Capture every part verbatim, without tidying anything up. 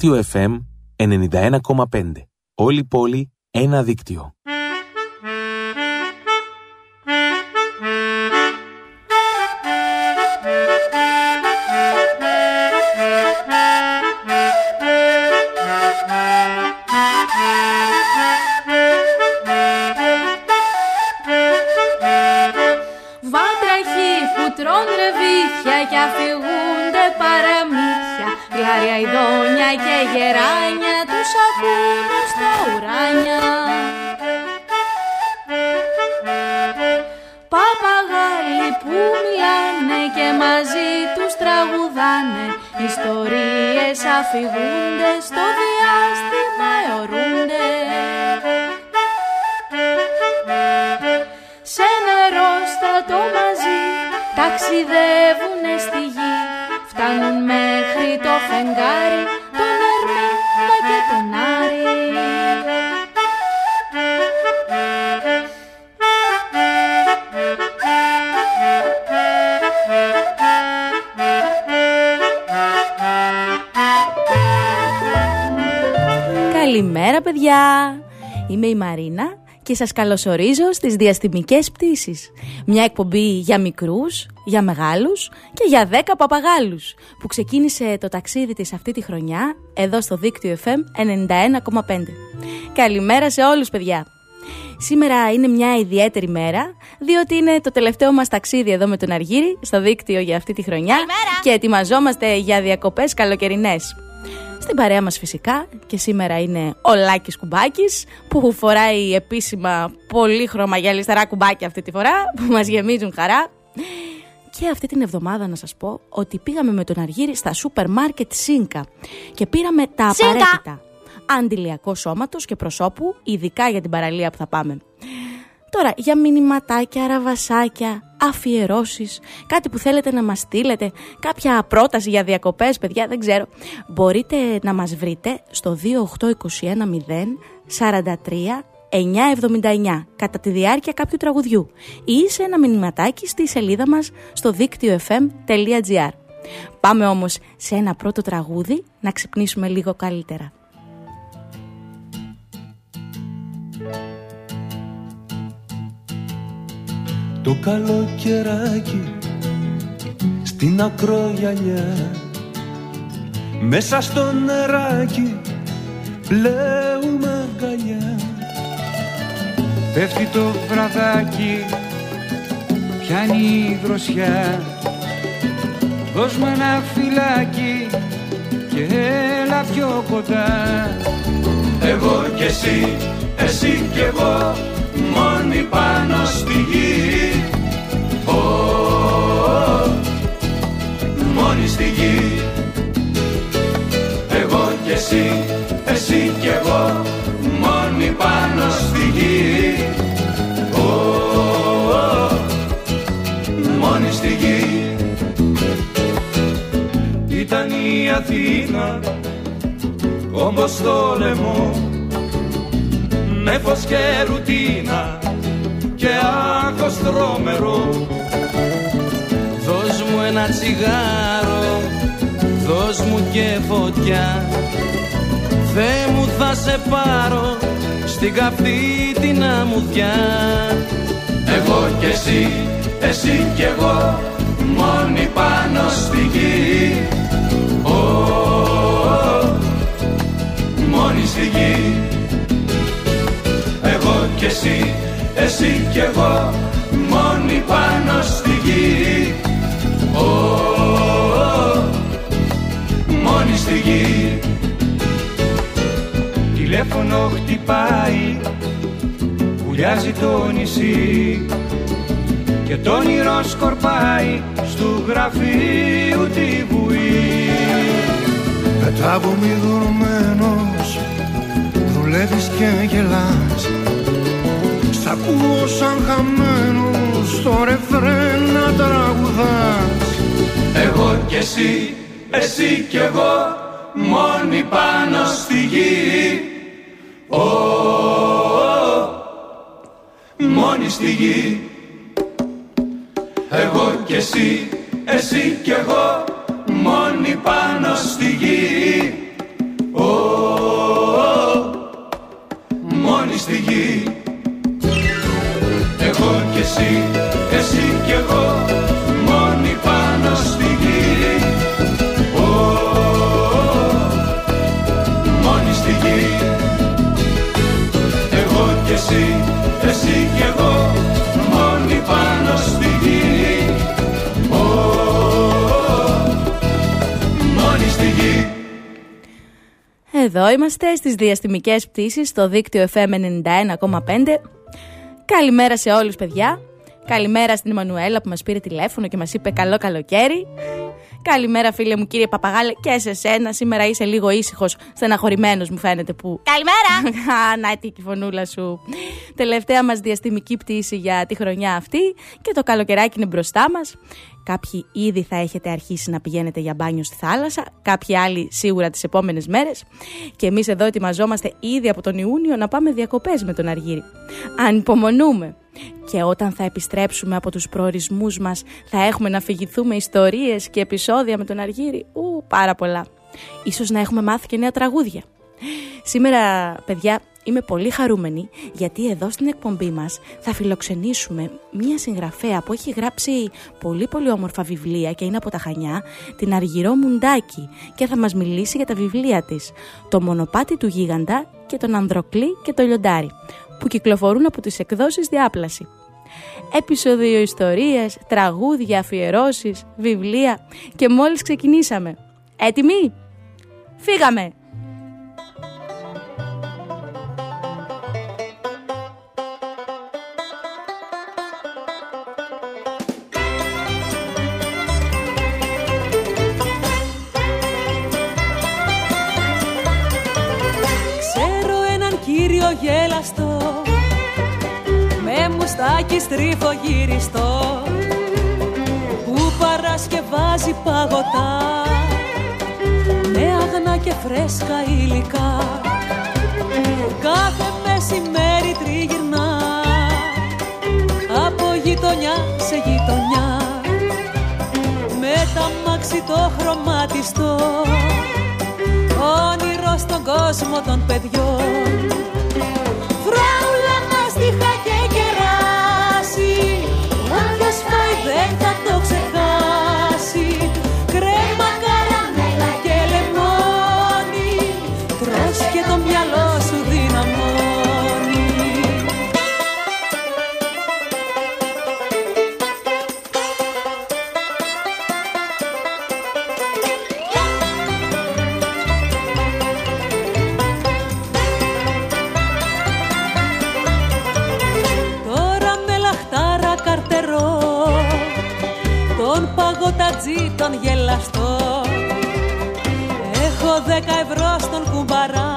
Δίκτυο εφ εμ ενενήντα ένα κόμμα πέντε. Όλη πόλη, ένα δίκτυο. Ιστορίες αφηγούνται, στο διάστημα αιωρούνται. Σε νερό στρατό μαζί ταξιδεύουνε στη γη. Φτάνουν μέχρι το φεγγάρι, τον Ερμήνα και τον Άρη. Καλημέρα παιδιά, είμαι η Μαρίνα και σας καλωσορίζω στις Διαστημικές Πτήσεις. Μια εκπομπή για μικρούς, για μεγάλους και για δέκα παπαγάλους που ξεκίνησε το ταξίδι της αυτή τη χρονιά εδώ στο δίκτυο εφ εμ ενενήντα ένα κόμμα πέντε. Καλημέρα σε όλους παιδιά. Σήμερα είναι μια ιδιαίτερη μέρα, διότι είναι το τελευταίο μας ταξίδι εδώ με τον Αργύρη στο δίκτυο για αυτή τη χρονιά. Καλημέρα. Και ετοιμαζόμαστε για διακοπές καλοκαιρινές. Στην παρέα μας φυσικά και σήμερα είναι ο Λάκης Κουμπάκης, που φοράει επίσημα πολύχρωμα γυαλιστερά κουμπάκια αυτή τη φορά, που μας γεμίζουν χαρά. Και αυτή την εβδομάδα να σας πω ότι πήγαμε με τον Αργύρη στα σούπερ μάρκετ ΣΥΝΚΑ και πήραμε τα ΣΥΝΚΑ απαραίτητα. Αντιλιακό σώματος και προσώπου, ειδικά για την παραλία που θα πάμε. Τώρα, για μηνυματάκια, ραβασάκια, αφιερώσεις, κάτι που θέλετε να μας στείλετε, κάποια πρόταση για διακοπές, παιδιά, δεν ξέρω. Μπορείτε να μας βρείτε στο δύο οκτώ δύο ένα μηδέν τέσσερα τρία εννιά εβδομήντα εννιά κατά τη διάρκεια κάποιου τραγουδιού ή σε ένα μηνυματάκι στη σελίδα μας στο δίκτυο fm.gr. Πάμε όμως σε ένα πρώτο τραγούδι να ξυπνήσουμε λίγο καλύτερα. Το καλοκαιράκι στην ακρογιαλιά, μέσα στο νεράκι πλέουμε αγκαλιά. Πέφτει το βραδάκι, πιάνει η δροσιά. Δώσ' μου ένα φυλάκι και έλα πιο κοντά. Εγώ κι εσύ, εσύ κι εγώ, μόνοι πάνω στη γη. Oh, oh, oh. Μόνοι στη γη. Εγώ κι εσύ, εσύ κι εγώ, μόνοι πάνω στη γη. Oh, oh, oh. Μόνοι στη γη. Ήταν η Αθήνα όμως στο λαιμό, με φως και ρουτίνα και άγχος τρόμερο. Δώσ' μου ένα τσιγάρο, δώσ' μου και φωτιά. Θεέ μου θα σε πάρω στην καυτή την αμμουδιά. Εγώ κι εσύ, εσύ κι εγώ, μόνοι πάνω στη γη. Oh, oh, oh. Μόνοι στη γη. Εγώ κι εσύ, εσύ κι εγώ, μόνοι πάνω στη γη. Oh, oh, oh. Μόνοι στη γη. Τηλέφωνο χτυπάει, κουλιάζει το νησί και το όνειρο σκορπάει στου γραφείου τη βουή. Πετραβομιδωμένος δουλεύεις και γελάς, σ' ακούω σαν χαμένος το ρεφρέν να τραγουδάς. Εγώ κι εσύ, εσύ κι εγώ, μόνοι πάνω στη γη. Oh, oh, oh. Μόνοι στη γη. Εγώ κι εσύ, εσύ κι εγώ, μόνοι πάνω στη γη. εδώ είμαστε στις διαστημικές πτήσεις στο δίκτυο εφ εμ ενενήντα ένα κόμμα πέντε. Καλημέρα σε όλους παιδιά. Καλημέρα στην Εμμανουέλα που μας πήρε τηλέφωνο και μας είπε καλό καλοκαίρι. Καλημέρα φίλε μου κύριε Παπαγάλε και σε σένα. Σήμερα είσαι λίγο ήσυχος, στεναχωρημένος μου φαίνεται που... Καλημέρα! Ανάτη η φωνούλα σου. Τελευταία μας διαστημική πτήση για τη χρονιά αυτή και το καλοκαιράκι είναι μπροστά μας. Κάποιοι ήδη θα έχετε αρχίσει να πηγαίνετε για μπάνιο στη θάλασσα, κάποιοι άλλοι σίγουρα τις επόμενες μέρες. Και εμείς εδώ ετοιμαζόμαστε ήδη από τον Ιούνιο να πάμε διακοπές με τον Αργύρη. Ανυπομονούμε. Και όταν θα επιστρέψουμε από τους προορισμούς μας, θα έχουμε να αφηγηθούμε ιστορίες και επεισόδια με τον Αργύρη. Ου, πάρα πολλά. Ίσως να έχουμε μάθει και νέα τραγούδια. Σήμερα, παιδιά, είμαι πολύ χαρούμενη, γιατί εδώ στην εκπομπή μας θα φιλοξενήσουμε μία συγγραφέα που έχει γράψει πολύ πολύ όμορφα βιβλία και είναι από τα Χανιά, την Αργυρώ Μουντάκη, και θα μας μιλήσει για τα βιβλία της «Το μονοπάτι του Γίγαντα» και «Τον Ανδροκλή και το Λιοντάρι», που κυκλοφορούν από τις εκδόσεις Διάπλαση. Επεισόδιο ιστορίες, τραγούδια, αφιερώσεις, βιβλία και μόλις ξεκινήσαμε. Έτοιμοι? Φύγαμε! Γελαστό, με μουστάκι στριφογυριστό, που παρασκευάζει παγωτά με αγνά και φρέσκα υλικά. Κάθε μεσημέρι τριγυρνά από γειτονιά σε γειτονιά με τα μάξι το χρωματιστό, όνειρο στον κόσμο των παιδιών. Φράουλα μαστιχά και κεράσι, όποιος φάει δεν θα το ξεχάσει. Κρέμα, καραμέλα και λεμόνι, τρως και το μυαλό σου δυναμώνει. Τον γελαστό, έχω δέκα ευρώ στον κουμπαρά,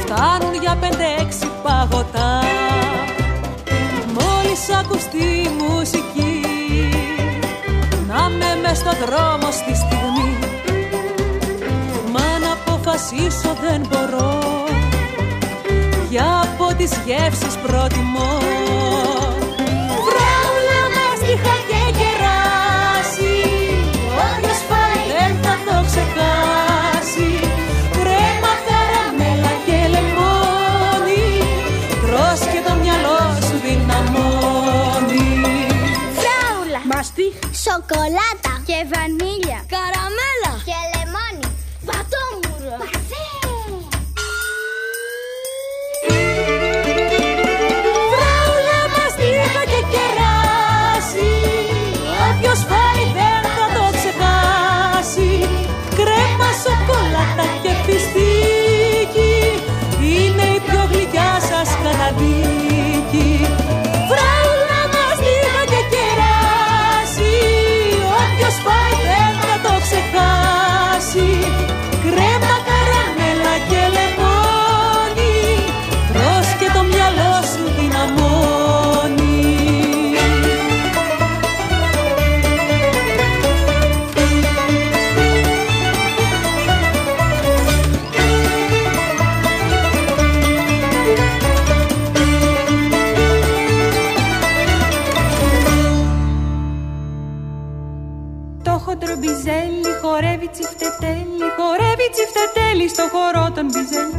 φτάνουν για πέντε έξι παγωτά. Μόλις ακουστεί μουσική, να με μες στον δρόμο στη στιγμή. Μα να αποφασίσω δεν μπορώ, για από τις γεύσεις προτιμώ. Βράουλα μας τυχα και κερά, δεν θα το ξεχάσει. Κρέμα, καραμέλα και λεμόνι, τρως και το μυαλό σου δυναμώνει. Φράουλα, μαστίχ, σοκολάτα και βανίλια, καραμέλα και λεμόνι, βατόμουρο, παφέ. Φράουλα, μαστίχ και κεράσι, όποιος φάει δεν θα το ξεχάσει. Κρέμα, σοκολάτα και πιστίκι, είναι η πιο γλυκιά σας καταδίκη. Φράουλα, μαστίχα και κεράσι, όποιος πάει δεν θα το ξεχάσει. Κρέμα, καραμέλα και λεμόνι, τρως και το μυαλό σου δυναμώνει.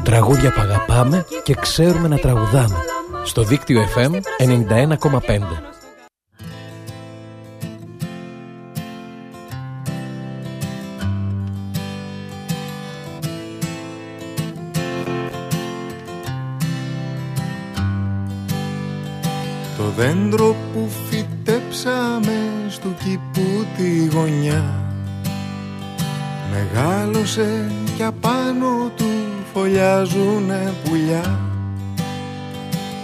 Τραγούδια που αγαπάμε και ξέρουμε να τραγουδάμε. Στο δίκτυο εφ εμ ενενήντα ένα κόμμα πέντε. Το δέντρο που φυτέψαμε στο κήπου τη γωνιά μεγάλωσε μάτια πάνω του φωλιάζουνε πουλιά,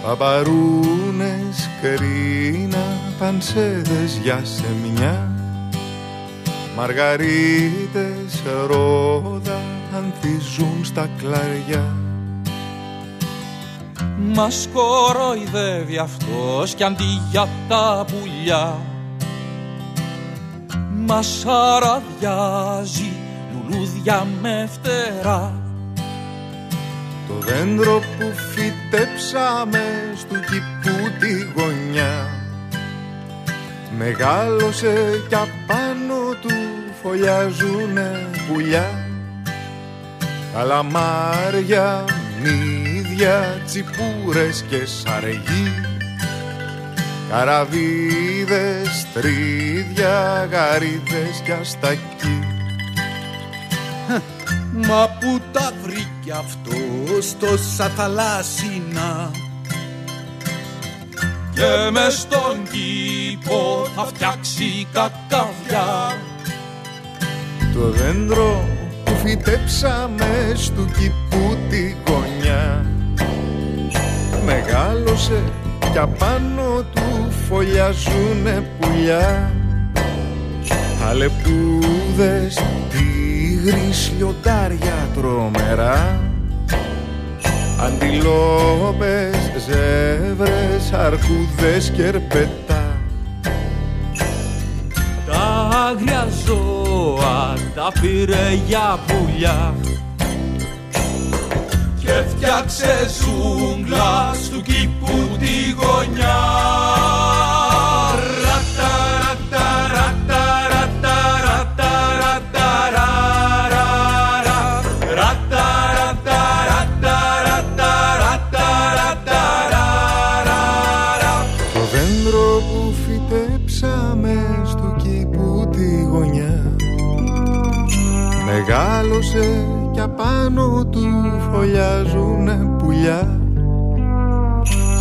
παπαρούνε σκρίνα, πανσέδες για σεμιά, μαργαρίτες ρόδα ανθίζουν στα κλαριά. Μας κοροϊδεύει αυτός κι αντί για τα πουλιά μας αραδιάζει λουλούδια με φτερά. Το δέντρο που φυτέψαμε στου κήπου τη γωνιά μεγάλωσε κι απάνω του φωλιάζουνε πουλιά, καλαμάρια, μύδια, τσιπούρες και σαργοί, καραβίδες, τρίδια, γαρίδες κι αστακοί. Μα που τα βρήκε αυτός τόσα θαλάσσινα και μες στον κήπο θα φτιάξει κακαβιά. Το δέντρο που φυτέψαμε στου κήπου τη γωνιά μεγάλωσε κι απάνω του φωλιάζουνε πουλιά, αλεπούδες, τίγρης, λιοντάρια τρομερά, αντιλόπες, ζεύρες, αρκούδες και ερπετά. Τα άγρια ζώα τα πήρε για πουλιά και φτιάξε ζούγκλα στου κήπου τη γωνιά. Το δέντρο που φυτέψαμε στου κήπου τη γωνιά μεγάλωσε κι απάνω του φωλιάζουνε πουλιά,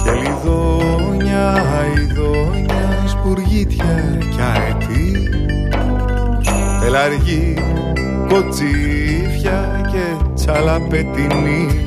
χελιδόνια, αηδόνια, σπουργίτια κι αρετή, πελαργή, κοτσίφια και τσαλαπετινή.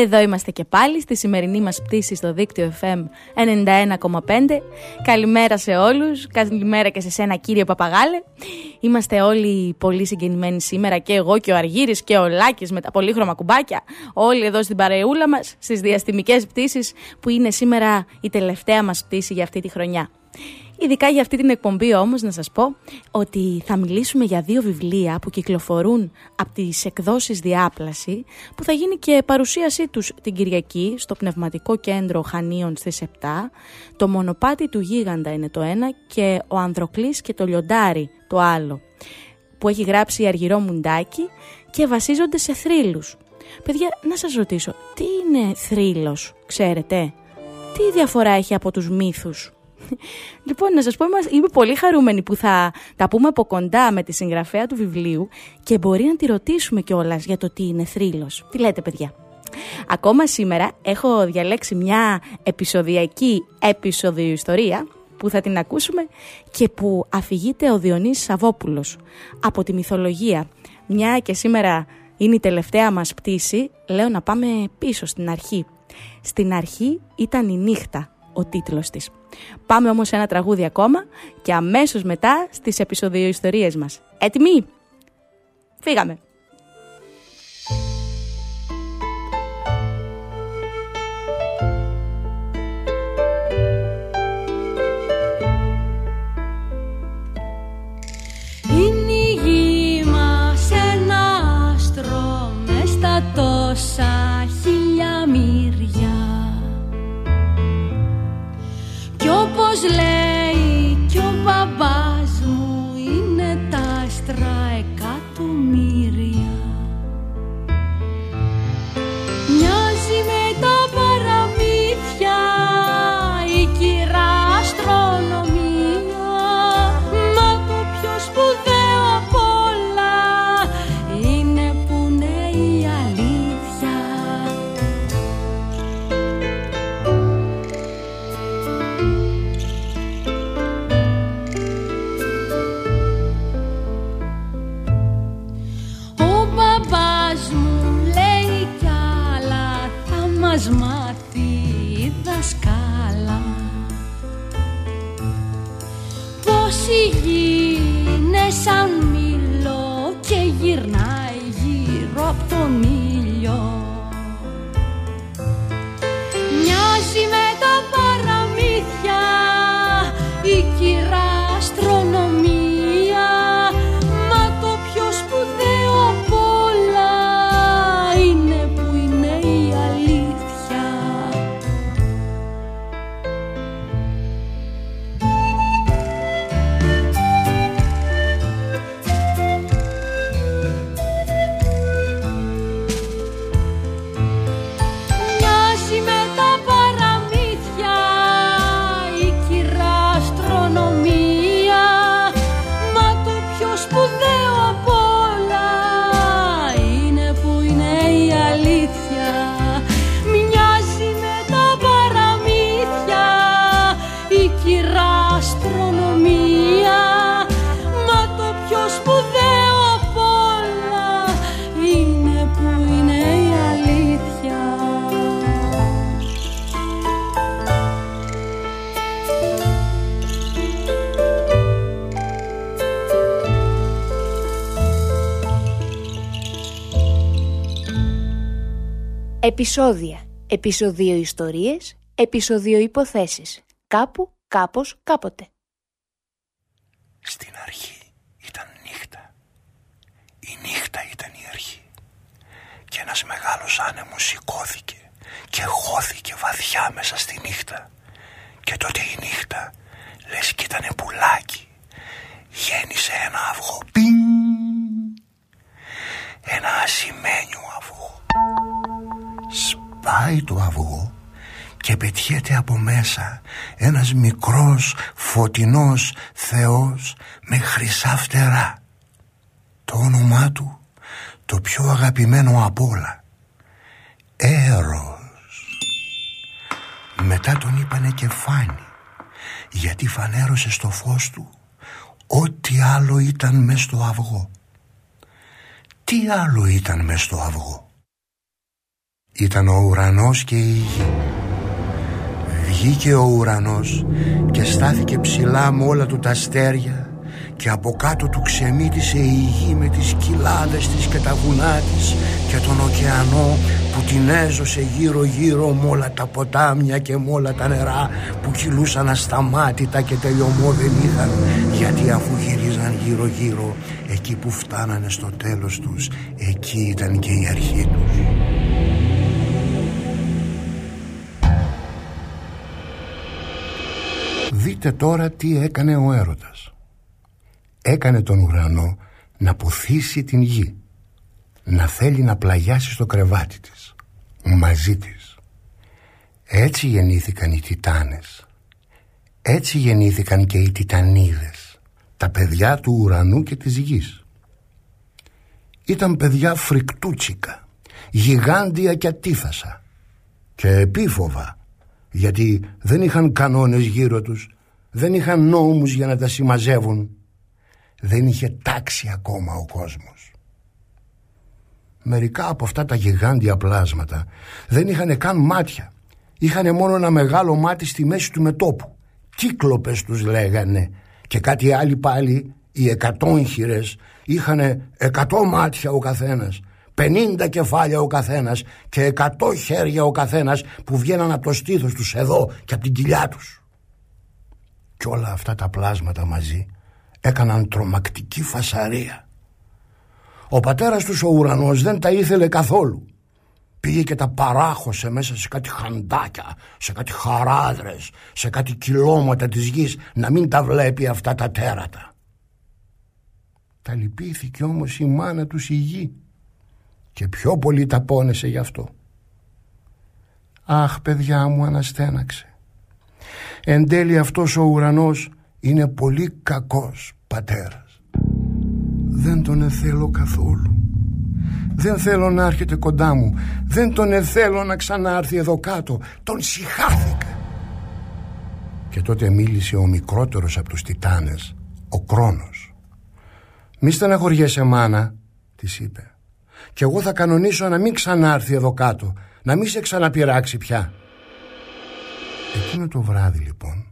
Εδώ είμαστε και πάλι στη σημερινή μας πτήση στο δίκτυο εφ εμ ενενήντα ένα κόμμα πέντε. Καλημέρα σε όλους, καλημέρα και σε σένα κύριε Παπαγάλε. Είμαστε όλοι πολύ συγκινημένοι σήμερα και εγώ και ο Αργύρης και ο Λάκης με τα πολύχρωμα κουμπάκια. Όλοι εδώ στην παρεούλα μας, στις διαστημικές πτήσεις που είναι σήμερα η τελευταία μας πτήση για αυτή τη χρονιά. Ειδικά για αυτή την εκπομπή όμως να σας πω ότι θα μιλήσουμε για δύο βιβλία που κυκλοφορούν από τις εκδόσεις Διάπλαση, που θα γίνει και παρουσίασή τους την Κυριακή στο Πνευματικό Κέντρο Χανίων στις επτά. Το μονοπάτι του Γίγαντα είναι το ένα και ο Ανδροκλής και το Λιοντάρι το άλλο, που έχει γράψει η Αργυρώ Μουντάκη και βασίζονται σε θρύλους. Παιδιά, να σας ρωτήσω, τι είναι θρύλος, ξέρετε? Τι διαφορά έχει από τους μύθους? Λοιπόν, να σας πω, είμαι πολύ χαρούμενη που θα τα πούμε από κοντά με τη συγγραφέα του βιβλίου και μπορεί να τη ρωτήσουμε κιόλας για το τι είναι θρύλος. Τι λέτε, παιδιά? Ακόμα σήμερα έχω διαλέξει μια επεισοδιακή επεισοδιο ιστορία που θα την ακούσουμε και που αφηγείται ο Διονύσης Σαββόπουλος από τη μυθολογία. Μια και σήμερα είναι η τελευταία μας πτήση, λέω να πάμε πίσω στην αρχή. «Στην αρχή ήταν η νύχτα» ο τίτλος της. Πάμε όμως σε ένα τραγούδι ακόμα και αμέσως μετά στις επεισοδιοϊστορίες μας. Έτοιμοι? Φύγαμε! Τόσα χίλια μύρια κι όπως λέει κι ο μπαμπάς μου είναι τα άστρα εκατομμύρια. Μοιάζει με τα παραμύθια η κυρά αστρονομία, μα το πιο σπουδαίο απ' όλα είναι που ναι η αλήθεια. Μάθει η δασκάλα πως η γη είναι σαν μήλο και γυρνάει γύρω από τον ήλιο. Μοιάζει με τα παραμύθια η κυρά αστρονομία, μα το πιο σπουδαίο απ' όλα είναι που είναι η αλήθεια. Επεισόδια, επεισόδιο ιστορίες, επεισόδιο υποθέσεις. Κάπου, κάπως, κάποτε. Στην αρχή ήταν νύχτα. Η νύχτα ήταν η αρχή. Και ένας μεγάλος άνεμος σηκώθηκε και χώθηκε βαθιά μέσα στη νύχτα. Και τότε η νύχτα, λες κι ήτανε πουλάκι, γέννησε ένα αυγό. Πιν! Ένα ασημένιο αυγό. Σπάει το αυγό και πετιέται από μέσα ένας μικρός φωτεινός θεός με χρυσά φτερά. Το όνομά του, το πιο αγαπημένο απ' όλα, Έρος. Μετά τον είπανε και Φάνη, γιατί φανέρωσε στο φως του ό,τι άλλο ήταν μες στο αυγό. Τι άλλο ήταν μες στο αυγό? Ήταν ο ουρανός και η γη. Βγήκε ο ουρανός και στάθηκε ψηλά με όλα του τα αστέρια και από κάτω του ξεμύτησε η γη με τις κοιλάδες της και τα βουνά της και τον ωκεανό που την έζωσε γύρω γύρω με όλα τα ποτάμια και με όλα τα νερά που κυλούσαν ασταμάτητα και τελειωμό δεν είχαν, γιατί αφού γύριζαν γύρω γύρω, εκεί που φτάνανε στο τέλος τους, εκεί ήταν και η αρχή τους. Δείτε τώρα τι έκανε ο έρωτας. Έκανε τον ουρανό να ποθήσει την γη, να θέλει να πλαγιάσει στο κρεβάτι της, μαζί της. Έτσι γεννήθηκαν οι Τιτάνες. Έτσι γεννήθηκαν και οι Τιτανίδες, τα παιδιά του ουρανού και της γης. Ήταν παιδιά φρικτούτσικα, γιγάντια και ατίθασα και επίφοβα, γιατί δεν είχαν κανόνες γύρω τους, δεν είχαν νόμους για να τα συμμαζεύουν, δεν είχε τάξη ακόμα ο κόσμος. μερικά από αυτά τα γιγάντια πλάσματα δεν είχαν καν μάτια. Είχαν μόνο ένα μεγάλο μάτι στη μέση του μετώπου. Κύκλωπες τους λέγανε. Και κάτι άλλοι πάλι, οι εκατόγχειρες, είχαν εκατό μάτια ο καθένας, πενήντα κεφάλια ο καθένας και εκατό χέρια ο καθένας, που βγαίναν από το στήθος τους εδώ και από την κοιλιά τους. Και όλα αυτά τα πλάσματα μαζί έκαναν τρομακτική φασαρία. Ο πατέρας τους ο ουρανός δεν τα ήθελε καθόλου. Πήγε και τα παράχωσε μέσα σε κάτι χαντάκια, σε κάτι χαράδρες, σε κάτι κυλώματα της γης, να μην τα βλέπει αυτά τα τέρατα. Τα λυπήθηκε όμως η μάνα τους η γη και πιο πολύ τα πόνεσε γι' αυτό. «Αχ, παιδιά μου», αναστέναξε, «εν τέλει αυτός ο ουρανός είναι πολύ κακός πατέρας. Δεν τον εθέλω καθόλου. Δεν θέλω να έρχεται κοντά μου. Δεν τον εθέλω να ξανάρθει εδώ κάτω. Τον σιχάθηκα». Και τότε μίλησε ο μικρότερος από τους Τιτάνες, ο Κρόνος. «Μη στεναχωριέσαι, μάνα», της είπε, «και εγώ θα κανονίσω να μην ξανάρθει εδώ κάτω, να μην σε ξαναπειράξει πια». Εκείνο το βράδυ λοιπόν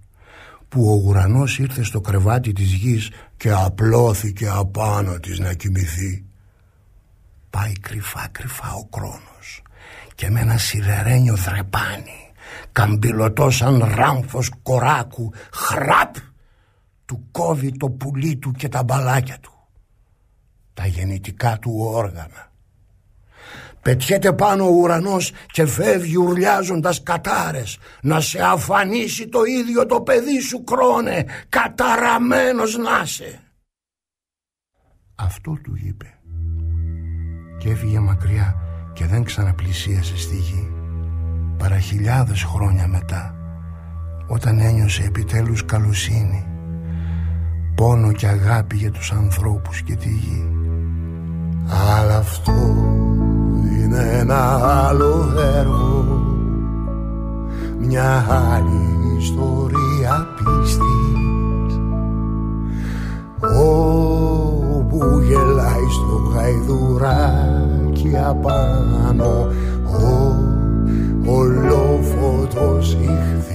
που ο ουρανός ήρθε στο κρεβάτι της γης και απλώθηκε απάνω της να κοιμηθεί, πάει κρυφά κρυφά ο Κρόνος και με ένα σιδερένιο δρεπάνι, καμπυλωτό σαν ράμφος κοράκου, χράπ, του κόβει το πουλί του και τα μπαλάκια του, τα γεννητικά του όργανα. Πετιέται πάνω ο ουρανός και φεύγει ουρλιάζοντας κατάρες. «Να σε αφανίσει το ίδιο το παιδί σου, Κρόνε, καταραμένος να σε». Αυτό του είπε και έφυγε μακριά και δεν ξαναπλησίασε στη γη παρά χιλιάδες χρόνια μετά, όταν ένιωσε επιτέλους καλοσύνη, πόνο και αγάπη για τους ανθρώπους και τη γη. Αλλά αυτό είναι ένα άλλο έργο, μια άλλη ιστορία πίστης, όπου γελάει στο γαϊδουράκι απάνω ο ολόφωτος ηχθής.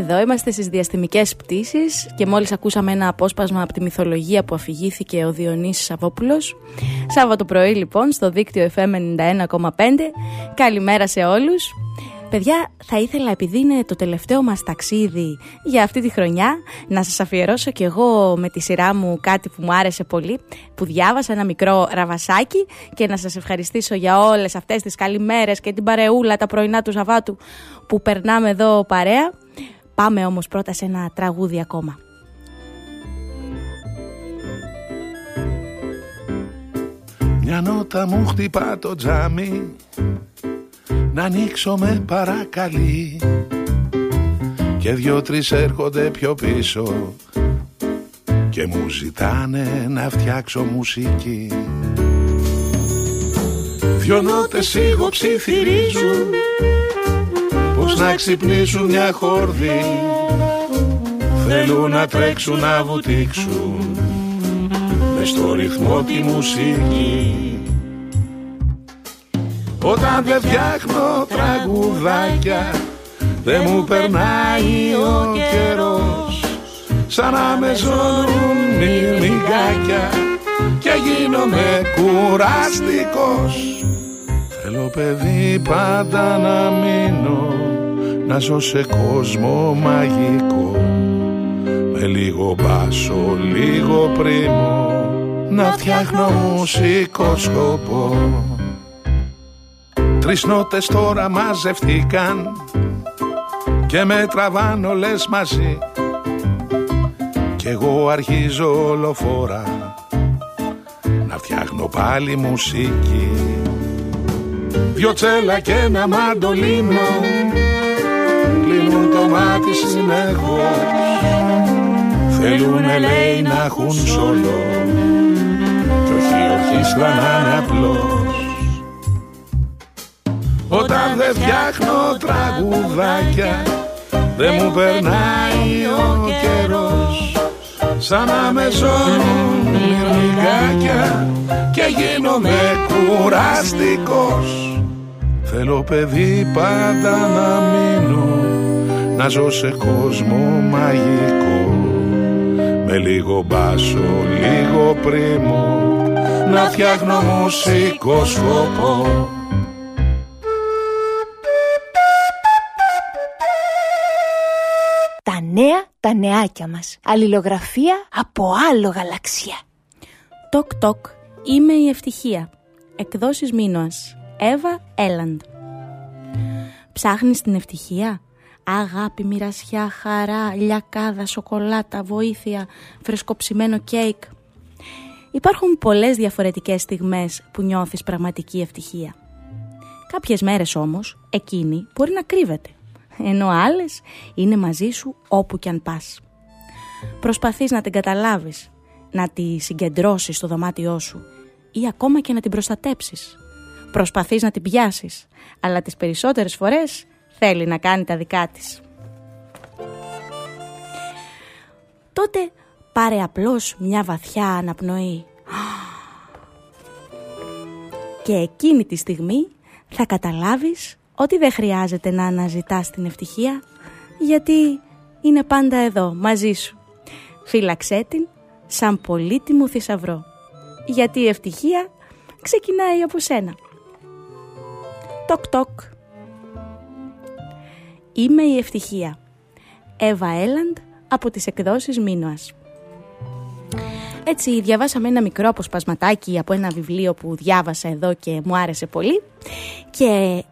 Εδώ είμαστε στις διαστημικές πτήσεις και μόλις ακούσαμε ένα απόσπασμα από τη μυθολογία που αφηγήθηκε ο Διονύσης Σαββόπουλος. Σάββατο πρωί λοιπόν στο δίκτυο εφ εμ ενενήντα ένα κόμμα πέντε. Καλημέρα σε όλους. Παιδιά, θα ήθελα, επειδή είναι το τελευταίο μας ταξίδι για αυτή τη χρονιά, να σας αφιερώσω κι εγώ με τη σειρά μου κάτι που μου άρεσε πολύ, που διάβασα, ένα μικρό ραβασάκι, και να σας ευχαριστήσω για όλες αυτές τις καλημέρες και την παρεούλα τα πρωινά του Σαββάτου που περνάμε εδώ παρέα. Πάμε όμως πρώτα σε ένα τραγούδι ακόμα. Μια νότα μου χτυπά το τζάμι, να ανοίξω με παρακαλεί, και δυο-τρεις έρχονται πιο πίσω και μου ζητάνε να φτιάξω μουσική. Δυο νότες ηγοψιθυρίζουν πως να ξυπνήσουν μια χόρδη, θέλουν να τρέξουν να βουτήξουν μες στο ρυθμό τη μουσική. Όταν δεν φτιάχνω τραγουδάκια δεν μου περνάει ο καιρός, σαν να με ζωρούν μυρμηγκάκια και γίνομαι κουραστικός. Θέλω, παιδί, πάντα να μείνω, να ζω σε κόσμο μαγικό, με λίγο μπάσο, λίγο πρίμο, να φτιάχνω μουσικό σκοπό. Τρεις νότες τώρα μαζευτήκαν και με τραβάν όλες μαζί, κι εγώ αρχίζω ολοφόρα να φτιάχνω πάλι μουσική. Δυο τσέλα και ένα μαντολίνο κλείνουν το μάτι συνεχώς, θέλουνε, λέει, να έχουν σόλο κι όχι ορχήστρα να είναι απλώς. Όταν δεν φτιάχνω τραγουδάκια δεν μου περνάει ο καιρός, σαν να με ζώνουν μυρμικάκια και γίνομαι κουραστικός. Θέλω παιδί πάντα να μείνω, να ζω σε κόσμο μαγικό, με λίγο μπάσο, λίγο πρίμο, να φτιάχνω μουσικό σκοπό. Τα νέα, τα νεάκια μας. Αλληλογραφία από άλλο γαλαξία. Τοκ τοκ είμαι η Ευτυχία. Εκδόσεις Μήνωας. Εύα Έλλαντ. Ψάχνεις την ευτυχία? Αγάπη, μοιρασιά, χαρά, λιακάδα, σοκολάτα, βοήθεια, φρεσκοψημένο κέικ. Υπάρχουν πολλές διαφορετικές στιγμές που νιώθεις πραγματική ευτυχία. Κάποιες μέρες όμως εκείνη μπορεί να κρύβεται, ενώ άλλες είναι μαζί σου όπου κι αν πας. Προσπαθείς να την καταλάβεις, να τη συγκεντρώσεις στο δωμάτιό σου ή ακόμα και να την προστατέψεις. Προσπαθείς να την πιάσεις, αλλά τις περισσότερες φορές θέλει να κάνει τα δικά της. Τότε πάρε απλώς μια βαθιά αναπνοή και εκείνη τη στιγμή θα καταλάβεις ότι δεν χρειάζεται να αναζητάς την ευτυχία, γιατί είναι πάντα εδώ μαζί σου. Φύλαξέ την σαν πολύτιμο θησαυρό, γιατί η ευτυχία ξεκινάει από σένα. Τοκ τοκ είμαι η Ευτυχία. Εύα Έλλαντ από τις εκδόσεις Μήνωας. Έτσι διαβάσαμε ένα μικρό αποσπασματάκι από ένα βιβλίο που διάβασα εδώ και μου άρεσε πολύ. Και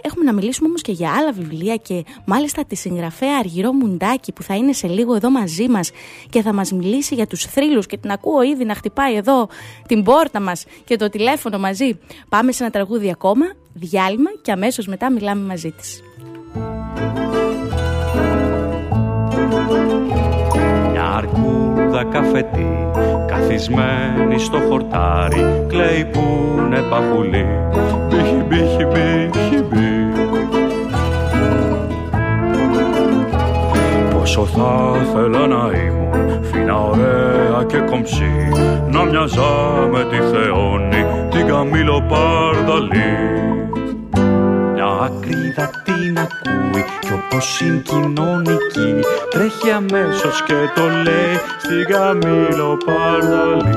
έχουμε να μιλήσουμε όμως και για άλλα βιβλία και μάλιστα τη συγγραφέα Αργυρώ Μουντάκη, που θα είναι σε λίγο εδώ μαζί μας και θα μας μιλήσει για τους θρύλους, και την ακούω ήδη να χτυπάει εδώ την πόρτα μας και το τηλέφωνο μαζί. Πάμε σε ένα τραγούδι ακόμα, διάλειμμα, και αμέσως μετά μιλάμε μαζί της. Μια αρκούδα καφετή καθισμένη στο χορτάρι κλαίει πουνε παχουλή, μπίχι μπίχι μπίχι μπί. Πόσο θα ήθελα να ήμουν φίνα ωραία και κομψή, να μοιάζα με τη Θεόνη την Καμήλο Παρδαλή. Ακρίδα την ακούει κι όπως συγκοινωνική τρέχει αμέσως και το λέει στην Καμήλο Παρδαλή.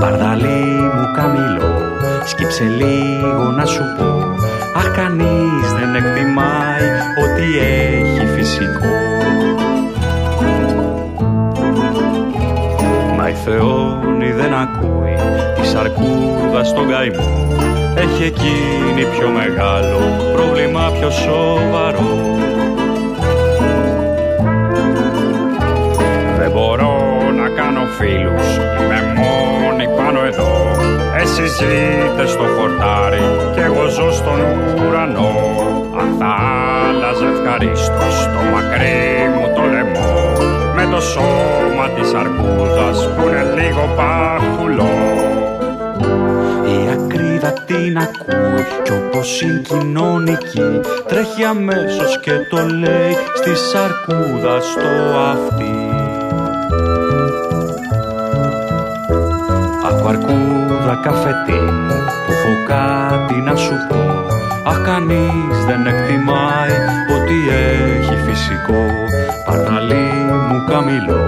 Παρδαλή μου Καμήλο, σκύψε λίγο να σου πω, αχ κανείς δεν εκτιμάει ότι έχει φυσικό. Μα η Θεόνη δεν ακούει της αρκούδας στον καημό, έχει εκείνη πιο μεγάλο πρόβλημα, πιο σοβαρό. Δεν μπορώ να κάνω φίλους, είμαι μόνη πάνω εδώ, εσείς ζείτε στο χορτάρι κι εγώ ζω στον ουρανό. Αν θα άλλαζα ευχαρίστως το μακρύ μου το λαιμό με το σώμα της αρκούδας που είναι λίγο παχουλό. Η ακρίδα την ακούει κι όπως συγκοινωνική τρέχει αμέσως και το λέει στη σαρκούδα στο αυτί. Άκου αρκούδα καφετή που έχω κάτι να σου πω, αχ κανείς δεν εκτιμάει ότι έχει φυσικό. Παρδαλή μου Καμήλο,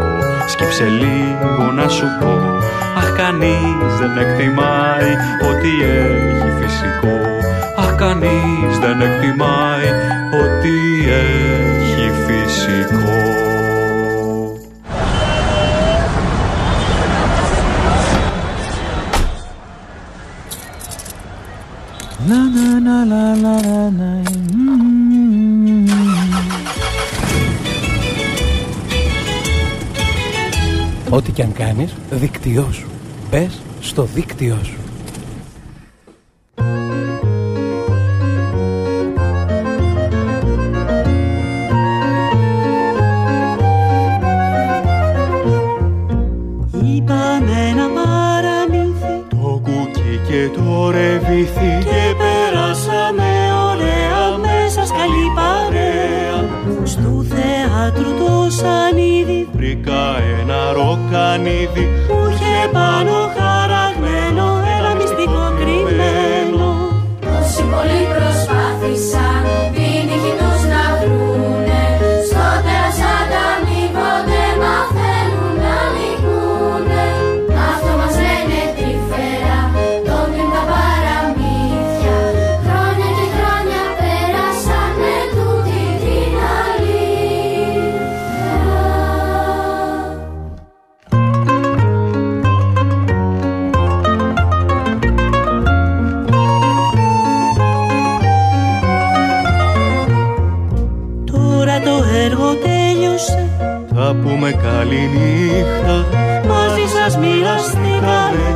σκύψε λίγο να σου πω, αχ κανείς δεν εκτιμάει ότι έχει φυσικό. Αχ κανείς δεν εκτιμάει ότι έχει φυσικό. Να να να να να να να. Ό,τι κι αν κάνεις, δίκτυό σου. Πες στο δίκτυό σου. Είπαν ένα παραμύθι, το κουκί και το ρεβίθι, και περάσαμε ωραία μέσα σκαλή παρέα. Στου θεά γιατρού το σανίδι, βρήκα ένα ροκανίδι που είχε πάνω χαραγμένο ένα μυστικό κρυμμένο. Τόσοι πολλοί προσπάθησαν την τύχη τους να βρούνε, στο τέλος ανταμείβονται, μα θέλουν να λυκούνε. Αυτό μας λένε τρυφέρα, το πριν τα παραμύθια. Χρόνια και χρόνια πέρασαν με τούτη την αλήθεια. Τώρα το έργο τέλειωσε, θα πούμε καληνύχτα. Μαζί σας μοιραστήκαμε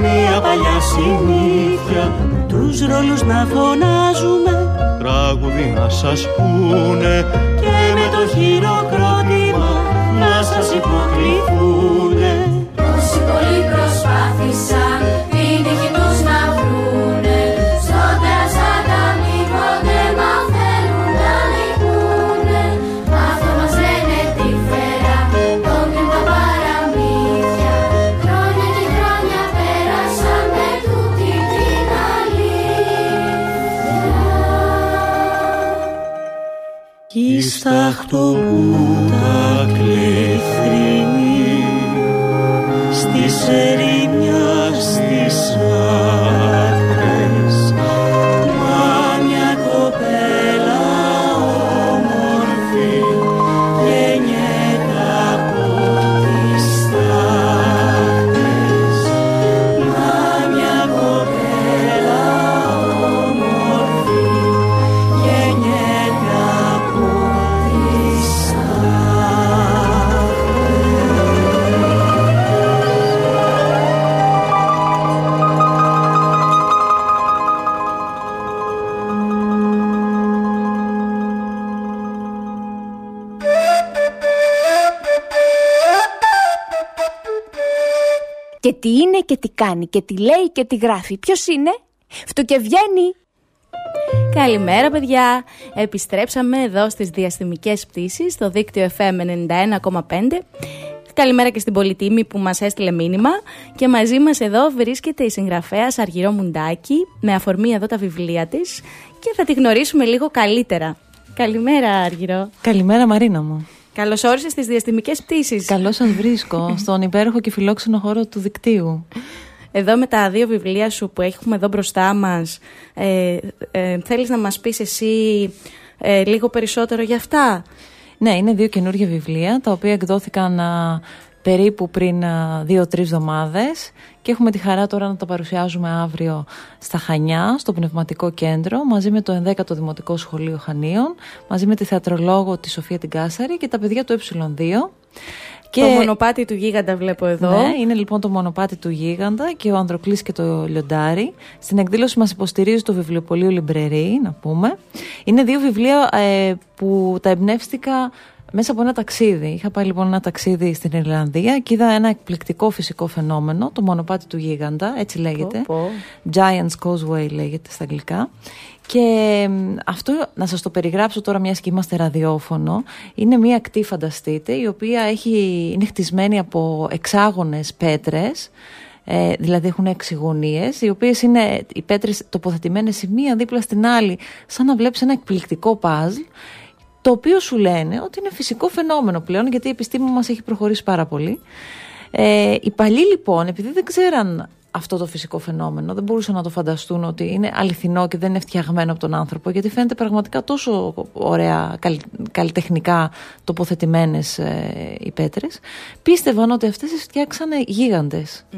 μια παλιά συνήθεια. Τους ρόλους να φωνάζουμε, τραγούδι να σας πούνε, και με το χειροκρότημα να σας υποκριθούνε. Όσοι πολλοί προσπάθησαν την τύχη τους να βρούνε, στο τέλος ανταμείβονται, μα θέλουν να λυκούνε. Αυτό μας λένε τρυφέρα, το πριν τα παραμύθια. Χρόνια και χρόνια πέρασαν με τούτη την αλήθεια. Κι σταχτοπούτα κληθρινή, στις ερημιάς στις άκρες, μα μια κοπέλα όμορφη γεννιέται από τις στάχτες. Μα μια κοπέλα όμορφη γεννιέται από τις στάχτες. Και τι είναι και τι κάνει και τι λέει και τι γράφει. Ποιος είναι? Φτουκεβγαίνει. Καλημέρα παιδιά. Επιστρέψαμε εδώ στις διαστημικές πτήσεις, στο δίκτυο εφ εμ ενενήντα ένα κόμμα πέντε. Καλημέρα και στην Πολυτίμη που μας έστειλε μήνυμα. Και μαζί μας εδώ βρίσκεται η συγγραφέας Αργυρώ Μουντάκη, με αφορμή εδώ τα βιβλία της, και θα τη γνωρίσουμε λίγο καλύτερα. Καλημέρα Αργυρώ. Καλημέρα Μαρίνα μου. Καλώς όρισες στις διαστημικές πτήσεις. Καλώς σας βρίσκω στον υπέροχο και φιλόξενο χώρο του δικτύου. Εδώ με τα δύο βιβλία σου που έχουμε εδώ μπροστά μας, ε, ε, θέλεις να μας πεις εσύ ε, λίγο περισσότερο για αυτά? Ναι, είναι δύο καινούργια βιβλία τα οποία εκδόθηκαν α, περίπου πριν δύο τρεις εβδομάδες και έχουμε τη χαρά τώρα να τα παρουσιάζουμε αύριο στα Χανιά, στο Πνευματικό Κέντρο, μαζί με το ενδέκατο Δημοτικό Σχολείο Χανίων, μαζί με τη θεατρολόγο τη Σοφία Τικάσαρη και τα παιδιά του ε δύο. Και... Το μονοπάτι του Γίγαντα βλέπω εδώ. Ναι, είναι λοιπόν το μονοπάτι του Γίγαντα και ο Ανδροκλής και το Λιοντάρι. Στην εκδήλωση μας υποστηρίζει το βιβλιοπωλείο Λιμπρερί, να πούμε. Είναι δύο βιβλία ε, που τα εμπνεύστηκα μέσα από ένα ταξίδι. Είχα πάει λοιπόν ένα ταξίδι στην Ιρλανδία και είδα ένα εκπληκτικό φυσικό φαινόμενο, το μονοπάτι του Γίγαντα, έτσι λέγεται. Oh, oh. Giant's Causeway λέγεται στα αγγλικά. Και αυτό να σας το περιγράψω τώρα, μιας και είμαστε ραδιόφωνο. Είναι μια ακτή, φανταστείτε, η οποία έχει, είναι χτισμένη από εξάγωνες πέτρες. Ε, δηλαδή έχουν έξι γωνίες, οι οποίες είναι οι πέτρες τοποθετημένες η μία δίπλα στην άλλη, σαν να βλέπεις ένα εκπληκτικό παζλ, το οποίο σου λένε ότι είναι φυσικό φαινόμενο πλέον, γιατί η επιστήμη μας έχει προχωρήσει πάρα πολύ. Ε, οι παλιοί λοιπόν, επειδή δεν ξέραν αυτό το φυσικό φαινόμενο, δεν μπορούσαν να το φανταστούν ότι είναι αληθινό και δεν είναι φτιαγμένο από τον άνθρωπο, γιατί φαίνεται πραγματικά τόσο ωραία, καλ, καλλιτεχνικά τοποθετημένες ε, οι πέτρες, πίστευαν ότι αυτές τις φτιάξανε γίγαντες. Mm.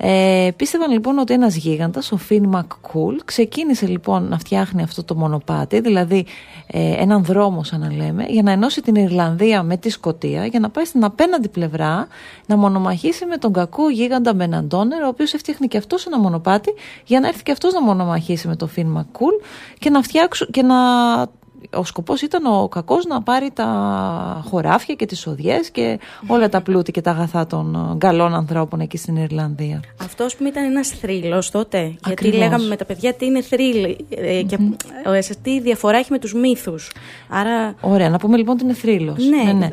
Ε, πίστευαν λοιπόν ότι ένας γίγαντας, ο Φιν Μακ Κουλ, ξεκίνησε λοιπόν να φτιάχνει αυτό το μονοπάτι, δηλαδή ε, έναν δρόμο, σαν να λέμε, για να ενώσει την Ιρλανδία με τη Σκωτία, για να πάει στην απέναντι πλευρά να μονομαχήσει με τον κακό γίγαντα Μπεναντόνερ, ο οποίος έφτιαχνε και αυτός ένα μονοπάτι για να έρθει και αυτός να μονομαχήσει με τον Φιν Μακ Κουλ και να φτιάξουν και να ο σκοπός ήταν ο κακός να πάρει τα χωράφια και τις οδιές και όλα τα πλούτη και τα αγαθά των καλών ανθρώπων εκεί στην Ιρλανδία. Αυτό ας πούμε ήταν ένας θρύλος τότε. Ακριβώς. Γιατί λέγαμε με τα παιδιά τι είναι θρύλ ε, και mm-hmm. τι διαφορά έχει με τους μύθους. Άρα... Ωραία, να πούμε λοιπόν ότι είναι θρύλος. Ναι, ναι, ναι.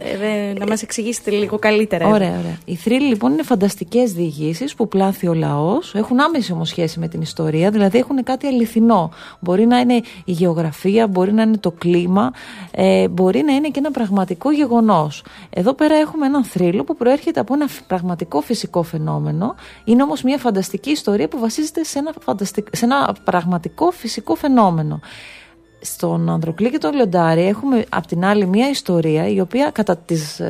Ε, να μας εξηγήσετε λίγο καλύτερα. Ωραία, ωραία. Οι θρύλοι λοιπόν είναι φανταστικές διηγήσεις που πλάθει ο λαός. Έχουν άμεση όμως σχέση με την ιστορία, δηλαδή έχουν κάτι αληθινό. Μπορεί να είναι η γεωγραφία, μπορεί να είναι το κλίμα, ε, μπορεί να είναι και ένα πραγματικό γεγονός. Εδώ πέρα έχουμε έναν θρύλο που προέρχεται από ένα πραγματικό φυσικό φαινόμενο. Είναι όμως μια φανταστική ιστορία που βασίζεται σε ένα, φανταστικ... σε ένα πραγματικό φυσικό φαινόμενο. Στον Ανδροκλή και το Λιοντάρι έχουμε απ' την άλλη μια ιστορία η οποία κατά, τις,